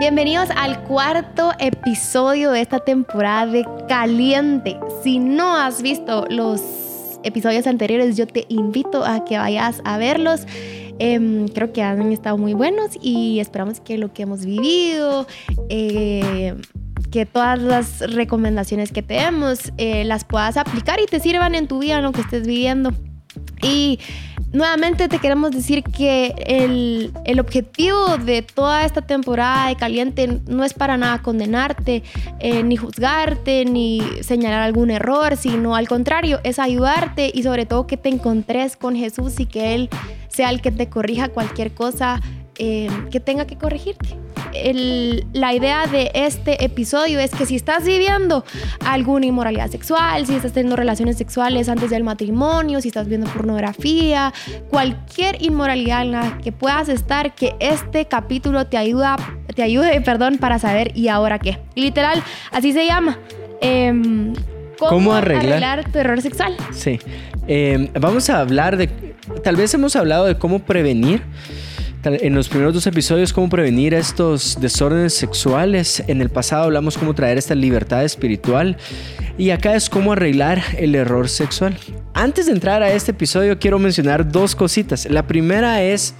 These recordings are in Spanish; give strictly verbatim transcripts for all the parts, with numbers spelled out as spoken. Bienvenidos al cuarto episodio de esta temporada de Caliente. Si no has visto los episodios anteriores, yo te invito a que vayas a verlos. Eh, creo que han estado muy buenos y esperamos que lo que hemos vivido, eh, que todas las recomendaciones que te demos, eh, las puedas aplicar y te sirvan en tu vida, en lo que estés viviendo. Y nuevamente te queremos decir que el, el objetivo de toda esta temporada de Caliente no es para nada condenarte, eh, ni juzgarte, ni señalar algún error, sino al contrario, es ayudarte y sobre todo que te encontres con Jesús y que Él sea el que te corrija cualquier cosa eh, que tenga que corregirte. El, la idea de este episodio es que si estás viviendo alguna inmoralidad sexual, si estás teniendo relaciones sexuales antes del matrimonio, si estás viendo pornografía, cualquier inmoralidad en la que puedas estar, que este capítulo te ayuda, te ayude, perdón, para saber ¿y ahora qué? Literal, así se llama. Eh, ¿Cómo, ¿Cómo arreglar? arreglar tu error sexual? Sí. Eh, vamos a hablar de... Tal vez hemos hablado de cómo prevenir en los primeros dos episodios, cómo prevenir estos desórdenes sexuales. En el pasado hablamos cómo traer esta libertad espiritual y acá es cómo arreglar el error sexual. Antes de entrar a este episodio quiero mencionar dos cositas. La primera es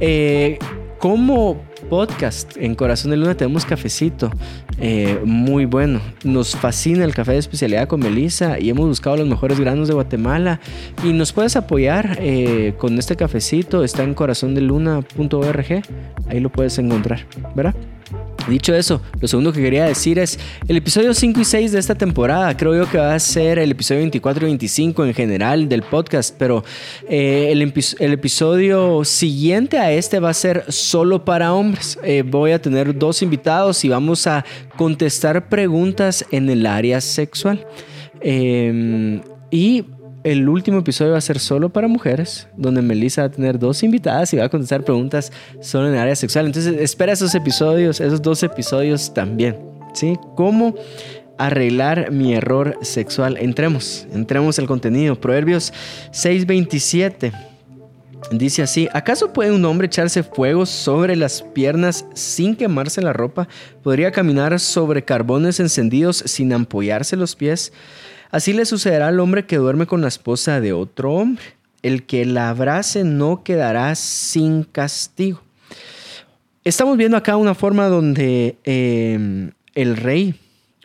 eh, cómo... podcast en Corazón de Luna tenemos cafecito eh, muy bueno. Nos fascina el café de especialidad con Melissa y hemos buscado los mejores granos de Guatemala y nos puedes apoyar eh, con este cafecito. Está en corazón de luna punto org, ahí lo puedes encontrar, ¿verdad? Dicho eso, lo segundo que quería decir es el episodio cinco y seis de esta temporada. Creo yo que va a ser el episodio veinticuatro y veinticinco en general del podcast, pero eh, el, el episodio siguiente a este va a ser solo para hombres. Eh, voy a tener dos invitados y vamos a contestar preguntas en el área sexual. Eh, y... El último episodio va a ser solo para mujeres, donde Melissa va a tener dos invitadas y va a contestar preguntas solo en el área sexual. Entonces, espera esos episodios, esos dos episodios también, ¿sí? ¿Cómo arreglar mi error sexual? Entremos, entremos al contenido. Proverbios seis veintisiete dice así: ¿acaso puede un hombre echarse fuego sobre las piernas sin quemarse la ropa? ¿Podría caminar sobre carbones encendidos sin ampollarse los pies? Así le sucederá al hombre que duerme con la esposa de otro hombre. El que la abrace no quedará sin castigo. Estamos viendo acá una forma donde eh, el rey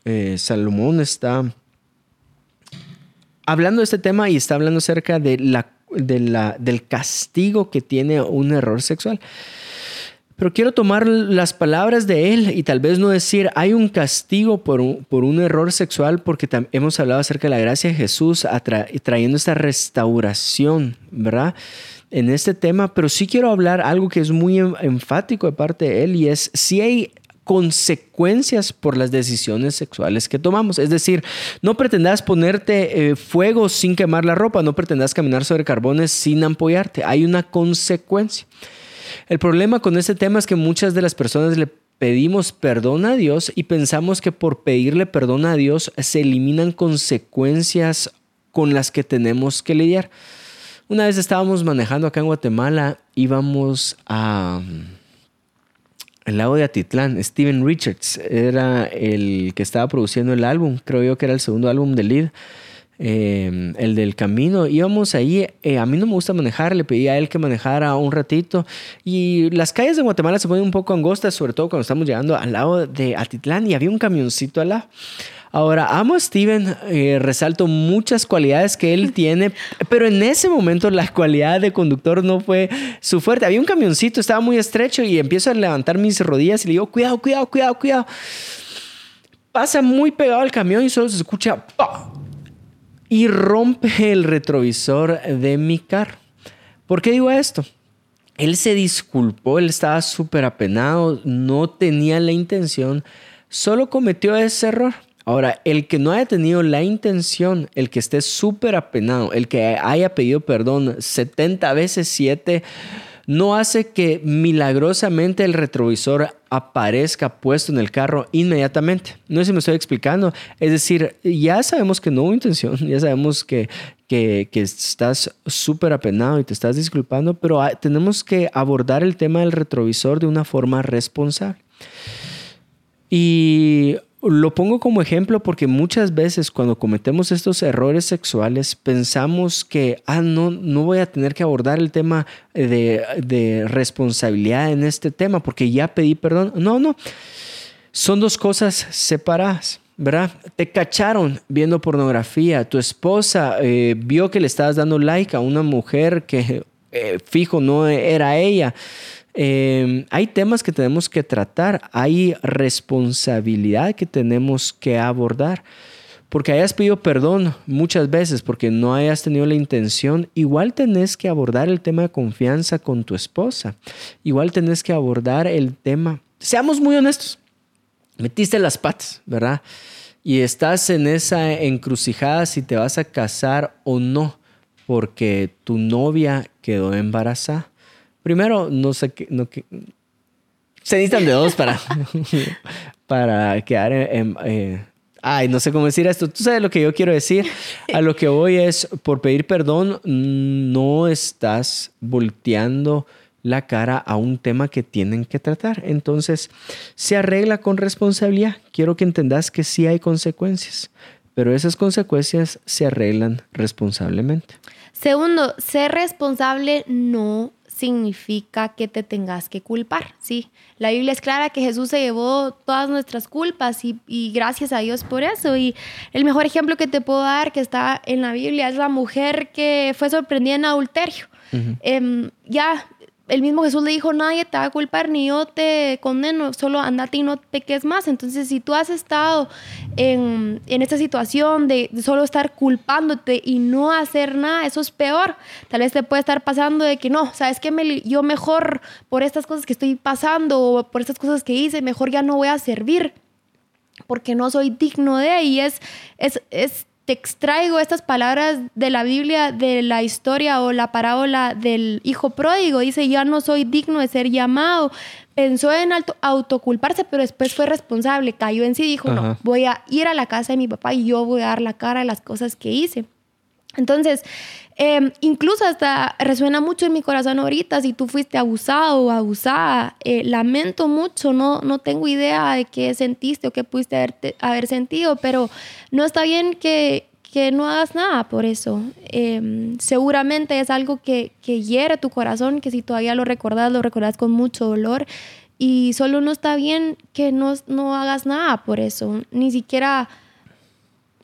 eh, Salomón está hablando de este tema y está hablando acerca de la, de la, del castigo que tiene un error sexual. Pero quiero tomar las palabras de él y tal vez no decir hay un castigo por un, por un error sexual, porque tam- hemos hablado acerca de la gracia de Jesús atra- trayendo esta restauración, ¿verdad? En este tema, pero sí quiero hablar algo que es muy en- enfático de parte de él, y es si hay consecuencias por las decisiones sexuales que tomamos. Es decir, no pretendas ponerte eh, fuego sin quemar la ropa, no pretendas caminar sobre carbones sin ampollarte. Hay una consecuencia. El problema con este tema es que muchas de las personas le pedimos perdón a Dios y pensamos que por pedirle perdón a Dios se eliminan consecuencias con las que tenemos que lidiar. Una vez estábamos manejando acá en Guatemala, íbamos a el lago de Atitlán. Steven Richards era el que estaba produciendo el álbum, creo yo que era el segundo álbum de Lead. Eh, el del camino, íbamos ahí, eh, a mí no me gusta manejar, le pedí a él que manejara un ratito y las calles de Guatemala se ponen un poco angostas, sobre todo cuando estamos llegando al lado de Atitlán y había un camioncito al lado. Ahora, amo a Steven, eh, resalto muchas cualidades que él tiene, pero en ese momento la cualidad de conductor no fue su fuerte. Había un camioncito, estaba muy estrecho y empiezo a levantar mis rodillas y le digo, cuidado, cuidado, cuidado, cuidado. Pasa muy pegado al camión y solo se escucha ¡pah! Y rompe el retrovisor de mi carro. ¿Por qué digo esto? Él se disculpó, él estaba súper apenado, no tenía la intención, solo cometió ese error. Ahora, el que no haya tenido la intención, el que esté súper apenado, el que haya pedido perdón setenta veces siete, no hace que milagrosamente el retrovisor aparezca puesto en el carro inmediatamente. No sé si me estoy explicando. Es decir, ya sabemos que no hubo intención, ya sabemos que, que, que estás súper apenado y te estás disculpando, pero tenemos que abordar el tema del retrovisor de una forma responsable. Y lo pongo como ejemplo porque muchas veces cuando cometemos estos errores sexuales pensamos que ah, no, no voy a tener que abordar el tema de, de responsabilidad en este tema porque ya pedí perdón. No, no. Son dos cosas separadas, ¿verdad? Te cacharon viendo pornografía. Tu esposa eh, vio que le estabas dando like a una mujer que eh, fijo no era ella. Eh, hay temas que tenemos que tratar, hay responsabilidad que tenemos que abordar. Porque hayas pedido perdón muchas veces, porque no hayas tenido la intención, igual tenés que abordar el tema de confianza con tu esposa. Igual tenés que abordar el tema. Seamos muy honestos, metiste las patas, ¿verdad? Y estás en esa encrucijada si te vas a casar o no, porque tu novia quedó embarazada. Primero, no sé qué. No, que, se necesitan de dos para, para quedar en. en eh. Ay, no sé cómo decir esto. Tú sabes lo que yo quiero decir. A lo que voy es: por pedir perdón, no estás volteando la cara a un tema que tienen que tratar. Entonces, se arregla con responsabilidad. Quiero que entendas que sí hay consecuencias, pero esas consecuencias se arreglan responsablemente. Segundo, ser responsable no significa que te tengas que culpar, ¿sí? La Biblia es clara que Jesús se llevó todas nuestras culpas y, y gracias a Dios por eso. Y el mejor ejemplo que te puedo dar que está en la Biblia es la mujer que fue sorprendida en adulterio. Uh-huh. Eh, ya, el mismo Jesús le dijo, nadie te va a culpar, ni yo te condeno, solo andate y no peques más. Entonces, si tú has estado en, en esta situación de solo estar culpándote y no hacer nada, eso es peor. Tal vez te puede estar pasando de que no, ¿sabes qué? Me, yo mejor por estas cosas que estoy pasando o por estas cosas que hice, mejor ya no voy a servir porque no soy digno de... Y es... es, es te extraigo estas palabras de la Biblia, de la historia o la parábola del hijo pródigo. Dice, ya no soy digno de ser llamado. Pensó en auto- autoculparse, pero después fue responsable. Cayó en sí y dijo, ajá, no, voy a ir a la casa de mi papá y yo voy a dar la cara a las cosas que hice. Entonces, eh, incluso hasta resuena mucho en mi corazón ahorita, si tú fuiste abusado o abusada, eh, lamento mucho, no, no tengo idea de qué sentiste o qué pudiste haberte, haber sentido, pero no está bien que, que no hagas nada por eso. Eh, seguramente es algo que, que hiere tu corazón, que si todavía lo recordás, lo recordás con mucho dolor y solo no está bien que no, no hagas nada por eso, ni siquiera...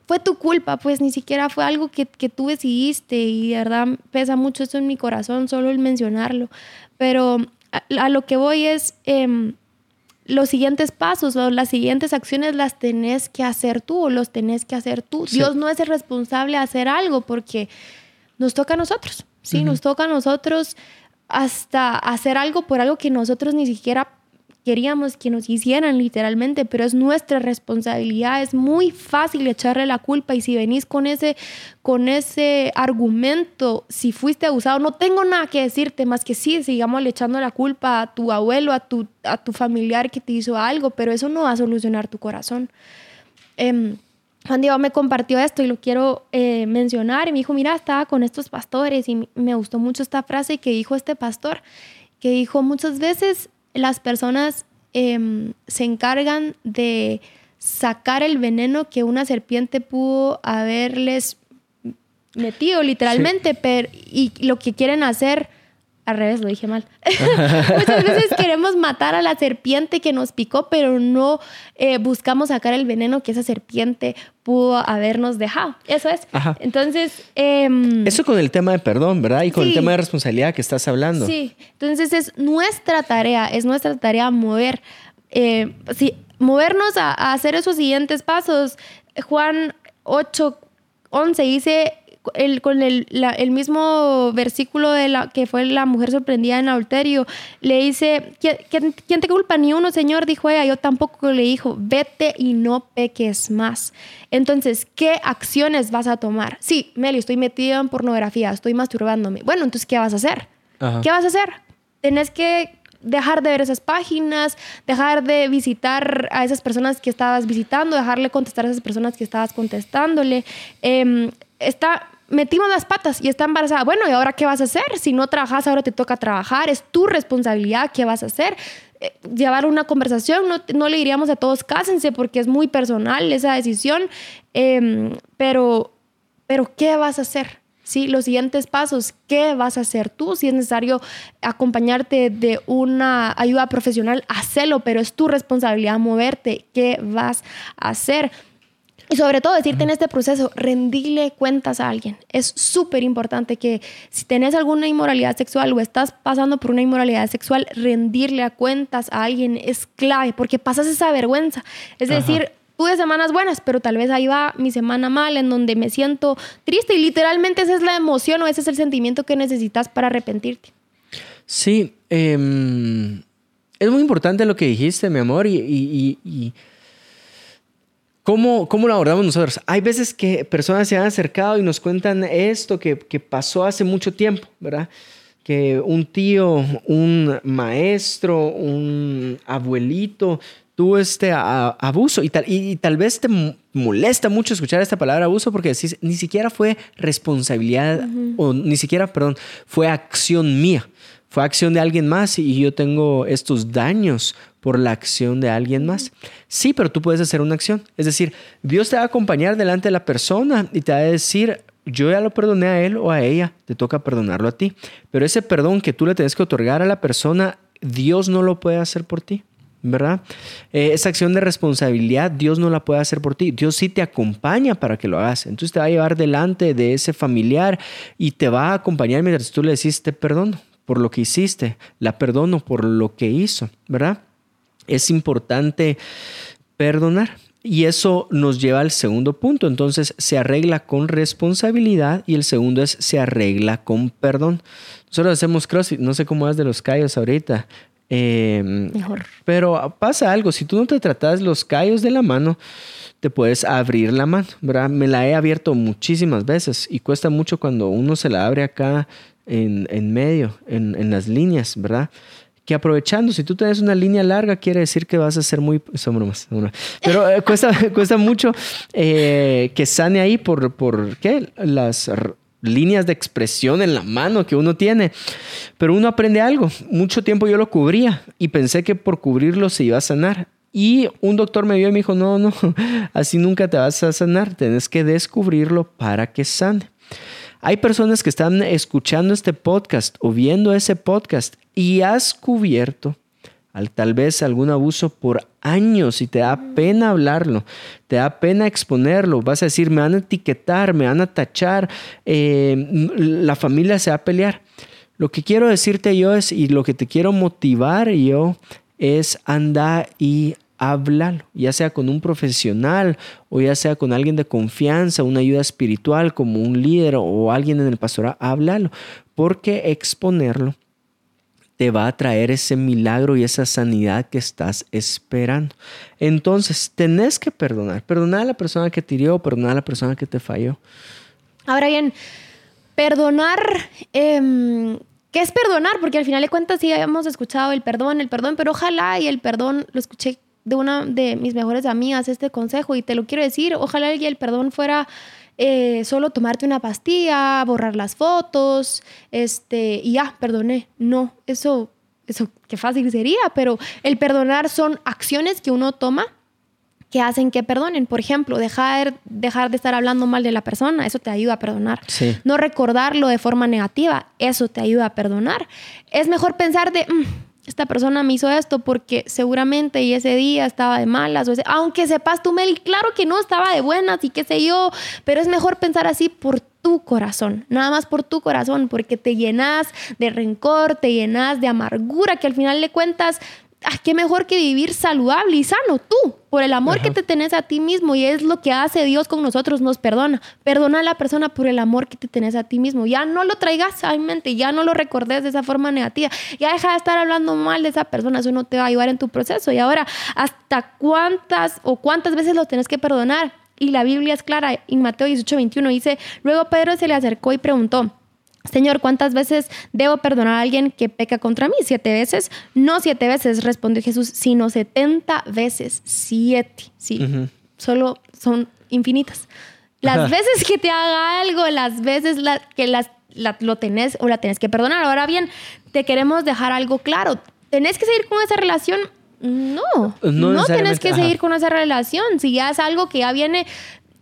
Fue tu culpa, pues ni siquiera fue algo que, que tú decidiste y de verdad pesa mucho eso en mi corazón, solo el mencionarlo. Pero a, a lo que voy es eh, los siguientes pasos, o las siguientes acciones las tenés que hacer tú o los tenés que hacer tú. Sí. Dios no es el responsable de hacer algo porque nos toca a nosotros, ¿sí? Uh-huh. Nos toca a nosotros hasta hacer algo por algo que nosotros ni siquiera queríamos que nos hicieran literalmente, pero es nuestra responsabilidad. Es muy fácil echarle la culpa y si venís con ese, con ese argumento, si fuiste abusado, no tengo nada que decirte más que sí, sigamos echando la culpa a tu abuelo, a tu, a tu familiar que te hizo algo, pero eso no va a solucionar tu corazón. Eh, Juan Diego me compartió esto y lo quiero eh, mencionar y me dijo, mira, estaba con estos pastores y me gustó mucho esta frase que dijo este pastor, que dijo muchas veces las personas eh, se encargan de sacar el veneno que una serpiente pudo haberles metido literalmente, sí, pero, y lo que quieren hacer, al revés, lo dije mal. Muchas veces queremos matar a la serpiente que nos picó, pero no eh, buscamos sacar el veneno que esa serpiente pudo habernos dejado. Eso es. Ajá. Entonces... Eh, eso con el tema de perdón, ¿verdad? Y con sí, el tema de responsabilidad que estás hablando. Sí. Entonces es nuestra tarea, es nuestra tarea mover, eh, sí, movernos a, a hacer esos siguientes pasos. Juan ocho once dice... El, con el, la, el mismo versículo de la, que fue la mujer sorprendida en adulterio, le dice, ¿Quién, ¿quién te culpa? Ni uno, Señor, dijo ella. Yo tampoco, le dijo, vete y no peques más. Entonces, ¿qué acciones vas a tomar? Sí, Meli, estoy metida en pornografía, estoy masturbándome. Bueno, entonces, ¿qué vas a hacer? Ajá. ¿Qué vas a hacer? Tenés que dejar de ver esas páginas, dejar de visitar a esas personas que estabas visitando, dejarle contestar a esas personas que estabas contestándole. Eh, está... metimos las patas y está embarazada. Bueno, ¿y ahora qué vas a hacer? Si no trabajas, ahora te toca trabajar. Es tu responsabilidad. ¿Qué vas a hacer? Eh, llevar una conversación. No, no le diríamos a todos cásense porque es muy personal esa decisión. Eh, pero, pero, ¿qué vas a hacer? Sí, los siguientes pasos. ¿Qué vas a hacer tú? Si es necesario acompañarte de una ayuda profesional, hacelo, pero es tu responsabilidad moverte. ¿Qué vas a hacer? Y sobre todo decirte en este proceso, rendirle cuentas a alguien. Es súper importante que si tenés alguna inmoralidad sexual o estás pasando por una inmoralidad sexual, rendirle a cuentas a alguien es clave porque pasas esa vergüenza. Es Ajá. decir, tuve semanas buenas, pero tal vez ahí va mi semana mala en donde me siento triste y literalmente esa es la emoción o ese es el sentimiento que necesitas para arrepentirte. Sí, eh, es muy importante lo que dijiste, mi amor, y... y, y, y... ¿Cómo, ¿Cómo lo abordamos nosotros? Hay veces que personas se han acercado y nos cuentan esto que, que pasó hace mucho tiempo, ¿verdad? Que un tío, un maestro, un abuelito tuvo este a, abuso y tal, y, y tal vez te molesta mucho escuchar esta palabra abuso porque decís, ni siquiera fue responsabilidad uh-huh. o ni siquiera, perdón, fue acción mía. Fue acción de alguien más y yo tengo estos daños por la acción de alguien más. Sí, pero tú puedes hacer una acción. Es decir, Dios te va a acompañar delante de la persona y te va a decir, yo ya lo perdoné a él o a ella, te toca perdonarlo a ti. Pero ese perdón que tú le tienes que otorgar a la persona, Dios no lo puede hacer por ti, ¿verdad? Eh, esa acción de responsabilidad, Dios no la puede hacer por ti. Dios sí te acompaña para que lo hagas. Entonces te va a llevar delante de ese familiar y te va a acompañar mientras tú le decís, te perdono por lo que hiciste, la perdono por lo que hizo, ¿verdad? Es importante perdonar y eso nos lleva al segundo punto. Entonces, se arregla con responsabilidad y el segundo es se arregla con perdón. Nosotros hacemos CrossFit, no sé cómo vas de los callos ahorita, eh, mejor. Pero pasa algo, si tú no te tratas los callos de la mano, te puedes abrir la mano, ¿verdad? Me la he abierto muchísimas veces y cuesta mucho cuando uno se la abre acá, En, en medio, en, en las líneas, ¿verdad? Que aprovechando, si tú tienes una línea larga, quiere decir que vas a ser muy... Son bromas, son bromas. Pero eh, cuesta, cuesta mucho eh, que sane ahí por, por ¿qué? Las r- líneas de expresión en la mano que uno tiene. Pero uno aprende algo. Mucho tiempo yo lo cubría y pensé que por cubrirlo se iba a sanar. Y un doctor me vio y me dijo, no, no, así nunca te vas a sanar. Tienes que descubrirlo para que sane. Hay personas que están escuchando este podcast o viendo ese podcast y has cubierto al, tal vez algún abuso por años y te da pena hablarlo, te da pena exponerlo. Vas a decir, me van a etiquetar, me van a tachar, eh, la familia se va a pelear. Lo que quiero decirte yo es, y lo que te quiero motivar yo es anda y háblalo, ya sea con un profesional o ya sea con alguien de confianza, una ayuda espiritual como un líder o alguien en el pastorado, háblalo, porque exponerlo te va a traer ese milagro y esa sanidad que estás esperando. Entonces, tenés que perdonar, perdonar a la persona que te hirió, perdonar a la persona que te falló. Ahora bien, perdonar... Eh... ¿Qué es perdonar? Porque al final de cuentas sí habíamos escuchado el perdón, el perdón, pero ojalá y el perdón, lo escuché de una de mis mejores amigas este consejo y te lo quiero decir, ojalá y el perdón fuera eh, solo tomarte una pastilla, borrar las fotos, este, y ya, perdoné. No, eso, eso qué fácil sería, pero el perdonar son acciones que uno toma que hacen que perdonen. Por ejemplo, dejar, dejar de estar hablando mal de la persona, eso te ayuda a perdonar. Sí. No recordarlo de forma negativa, eso te ayuda a perdonar. Es mejor pensar de, mmm, esta persona me hizo esto porque seguramente y ese día estaba de malas, o ese, aunque sepas tú, Mel, claro que no estaba de buenas y qué sé yo, pero es mejor pensar así por tu corazón, nada más por tu corazón, porque te llenas de rencor, te llenas de amargura, que al final de cuentas... Ah, qué mejor que vivir saludable y sano tú, por el amor Ajá. que te tenés a ti mismo, y es lo que hace Dios con nosotros, nos perdona. Perdona a la persona por el amor que te tenés a ti mismo. Ya no lo traigas a mente, ya no lo recordes de esa forma negativa. Ya deja de estar hablando mal de esa persona, eso no te va a ayudar en tu proceso. Y ahora, ¿hasta cuántas o cuántas veces lo tenés que perdonar? Y la Biblia es clara, en Mateo dieciocho veintiuno dice, luego Pedro se le acercó y preguntó, Señor, ¿cuántas veces debo perdonar a alguien que peca contra mí? ¿Siete veces? No siete veces, respondió Jesús, sino setenta veces siete. Sí, uh-huh. Solo son infinitas. Las veces que te haga algo, las veces la, que las, la, lo tenés o la tenés que perdonar. Ahora bien, te queremos dejar algo claro. ¿Tenés que seguir con esa relación? No. No, no tenés que ajá. seguir con esa relación. Si ya es algo que ya viene...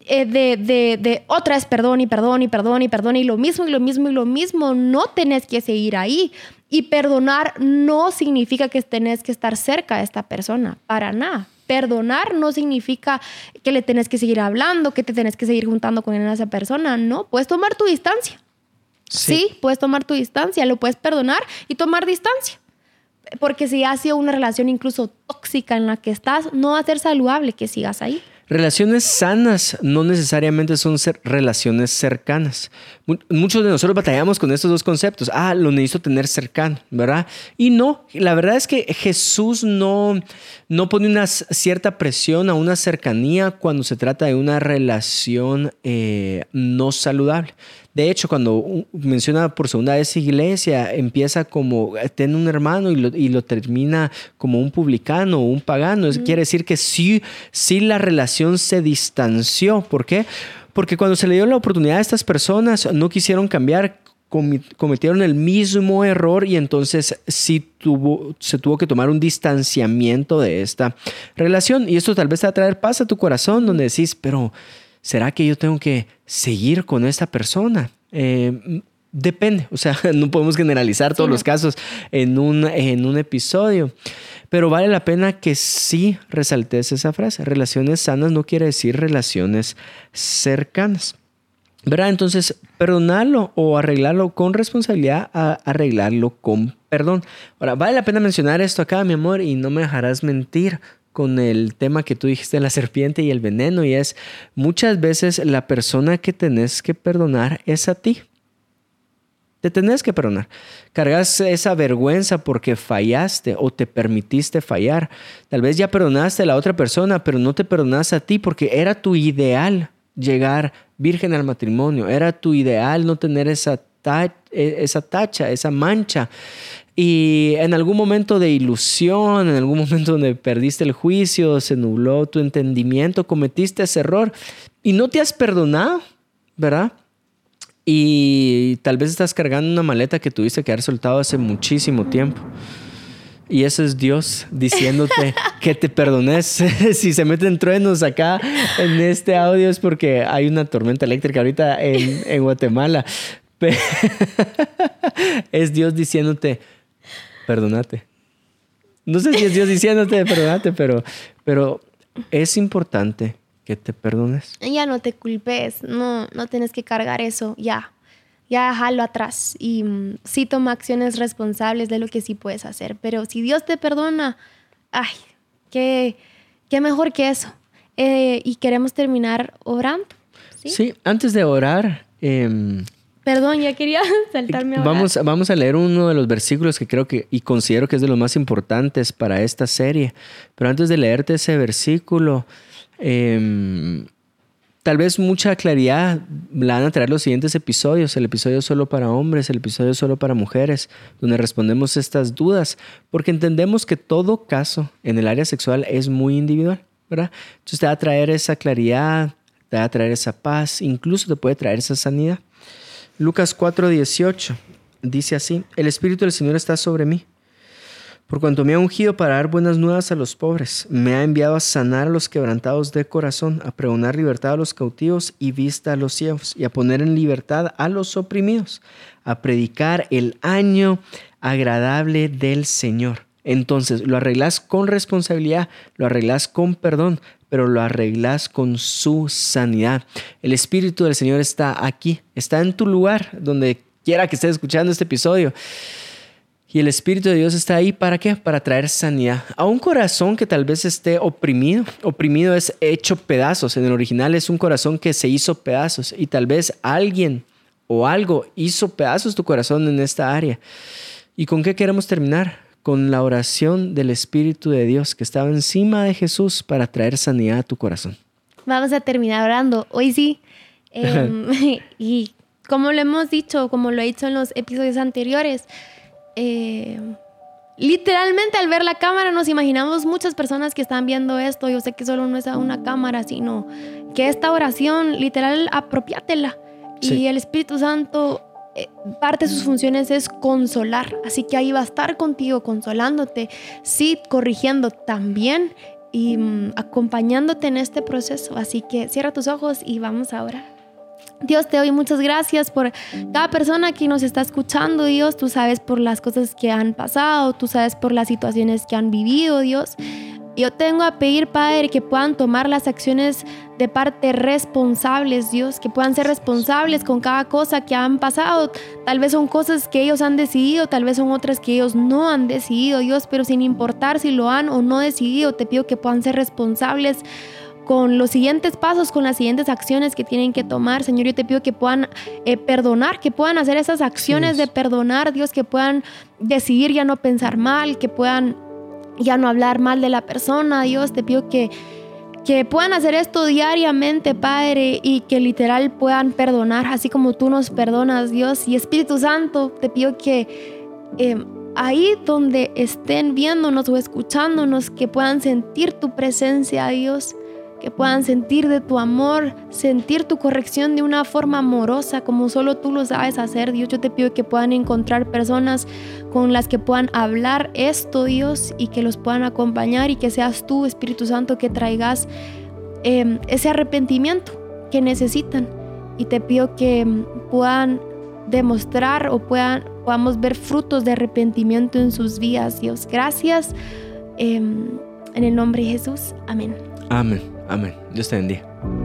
Eh, de, de, de otra es perdón y perdón y perdón y perdón y lo mismo y lo mismo y lo mismo. No tenés que seguir ahí. Y perdonar no significa que tenés que estar cerca de esta persona, para nada. Perdonar no significa que le tenés que seguir hablando, que te tenés que seguir juntando con esa persona. No, puedes tomar tu distancia. Sí, sí puedes tomar tu distancia, lo puedes perdonar y tomar distancia. Porque si ha sido una relación incluso tóxica en la que estás, no va a ser saludable que sigas ahí. Relaciones sanas no necesariamente son ser relaciones cercanas. Muchos de nosotros batallamos con estos dos conceptos. Ah, lo necesito tener cercano, ¿verdad? Y no, la verdad es que Jesús no, no pone una cierta presión a una cercanía cuando se trata de una relación eh, no saludable. De hecho, cuando menciona por segunda vez iglesia, empieza como ten un hermano y lo, y lo termina como un publicano o un pagano. Eso quiere decir que sí, sí la relación se distanció. ¿Por qué? Porque cuando se le dio la oportunidad a estas personas, no quisieron cambiar, cometieron el mismo error y entonces sí tuvo, se tuvo que tomar un distanciamiento de esta relación. Y esto tal vez te va a traer paz a tu corazón, donde decís, pero... ¿será que yo tengo que seguir con esta persona? Eh, depende. O sea, no podemos generalizar todos sí, no. los casos en un, en un episodio. Pero vale la pena que sí resaltes esa frase. Relaciones sanas no quiere decir relaciones cercanas, ¿verdad? Entonces, perdonarlo o arreglarlo con responsabilidad, a arreglarlo con perdón. Ahora, vale la pena mencionar esto acá, mi amor, y no me dejarás mentir. Con el tema que tú dijiste de la serpiente y el veneno, y es muchas veces la persona que tenés que perdonar es a ti. Te tenés que perdonar. Cargas esa vergüenza porque fallaste o te permitiste fallar. Tal vez ya perdonaste a la otra persona, pero no te perdonas a ti porque era tu ideal llegar virgen al matrimonio. Era tu ideal no tener esa, ta- esa tacha, esa mancha. Y en algún momento de ilusión, en algún momento donde perdiste el juicio, se nubló tu entendimiento, cometiste ese error y no te has perdonado, ¿verdad? Y tal vez estás cargando una maleta que tuviste que haber soltado hace muchísimo tiempo. Y eso es Dios diciéndote que te perdones. Si se meten truenos acá en este audio es porque hay una tormenta eléctrica ahorita en, en Guatemala. Es Dios diciéndote... perdónate. No sé si es Dios diciéndote perdónate, pero, pero es importante que te perdones. Ya no te culpes, no, no tienes que cargar eso, ya. Ya déjalo atrás y sí toma acciones responsables de lo que sí puedes hacer. Pero si Dios te perdona, ay, qué, qué mejor que eso. Eh, y queremos terminar orando. Sí, sí antes de orar... Eh, Perdón, ya quería saltarme ahora. Vamos, vamos a leer uno de los versículos que creo que y considero que es de los más importantes para esta serie. Pero antes de leerte ese versículo, eh, tal vez mucha claridad la van a traer los siguientes episodios. El episodio solo para hombres, el episodio solo para mujeres, donde respondemos estas dudas. Porque entendemos que todo caso en el área sexual es muy individual, ¿verdad? Entonces te va a traer esa claridad, te va a traer esa paz, incluso te puede traer esa sanidad. Lucas cuatro dieciocho dice así: el Espíritu del Señor está sobre mí, por cuanto me ha ungido para dar buenas nuevas a los pobres, me ha enviado a sanar a los quebrantados de corazón, a pregonar libertad a los cautivos y vista a los ciegos, y a poner en libertad a los oprimidos, a predicar el año agradable del Señor. Entonces, lo arreglas con responsabilidad, lo arreglas con perdón, pero lo arreglas con su sanidad. El Espíritu del Señor está aquí, está en tu lugar, donde quiera que estés escuchando este episodio. Y el Espíritu de Dios está ahí, ¿para qué? Para traer sanidad a un corazón que tal vez esté oprimido. Oprimido es hecho pedazos. En el original es un corazón que se hizo pedazos. Y tal vez alguien o algo hizo pedazos tu corazón en esta área. ¿Y con qué queremos terminar? Con la oración del Espíritu de Dios que estaba encima de Jesús para traer sanidad a tu corazón. Vamos a terminar orando. Hoy sí. Eh, y como lo hemos dicho, como lo he dicho en los episodios anteriores, eh, Literalmente al ver la cámara nos imaginamos muchas personas que están viendo esto. Yo sé que solo no es a una cámara, sino que esta oración, literal, apropiátela. Sí. Y el Espíritu Santo, eh, parte de sus funciones es consolar. Así que ahí va a estar contigo, consolándote, sí, corrigiendo también y mm, acompañándote en este proceso. Así que cierra tus ojos y vamos a orar. Dios, te doy muchas gracias por cada persona que nos está escuchando, Dios. Tú sabes por las cosas que han pasado, tú sabes por las situaciones que han vivido, Dios. Yo tengo a pedir, Padre, que puedan tomar las acciones de parte responsables, Dios, que puedan ser responsables con cada cosa que han pasado. Tal vez son cosas que ellos han decidido, tal vez son otras que ellos no han decidido, Dios, pero sin importar si lo han o no decidido, te pido que puedan ser responsables con los siguientes pasos, con las siguientes acciones que tienen que tomar. Señor, yo te pido que puedan eh, perdonar, que puedan hacer esas acciones de perdonar, Dios, que puedan decidir ya no pensar mal, que puedan ya no hablar mal de la persona. Dios, te pido que, que puedan hacer esto diariamente, Padre, y que literal puedan perdonar, así como tú nos perdonas, Dios. Y Espíritu Santo, te pido que... Eh, ahí donde estén viéndonos o escuchándonos, que puedan sentir tu presencia, Dios, que puedan sentir de tu amor, sentir tu corrección de una forma amorosa, como solo tú lo sabes hacer, Dios. Yo te pido que puedan encontrar personas con las que puedan hablar esto, Dios, y que los puedan acompañar, y que seas tú, Espíritu Santo, que traigas eh, ese arrepentimiento que necesitan. Y te pido que puedan demostrar o puedan, podamos ver frutos de arrepentimiento en sus vidas, Dios. Gracias. Eh, en el nombre de Jesús. Amén. Amén. Amén. Dios te bendiga.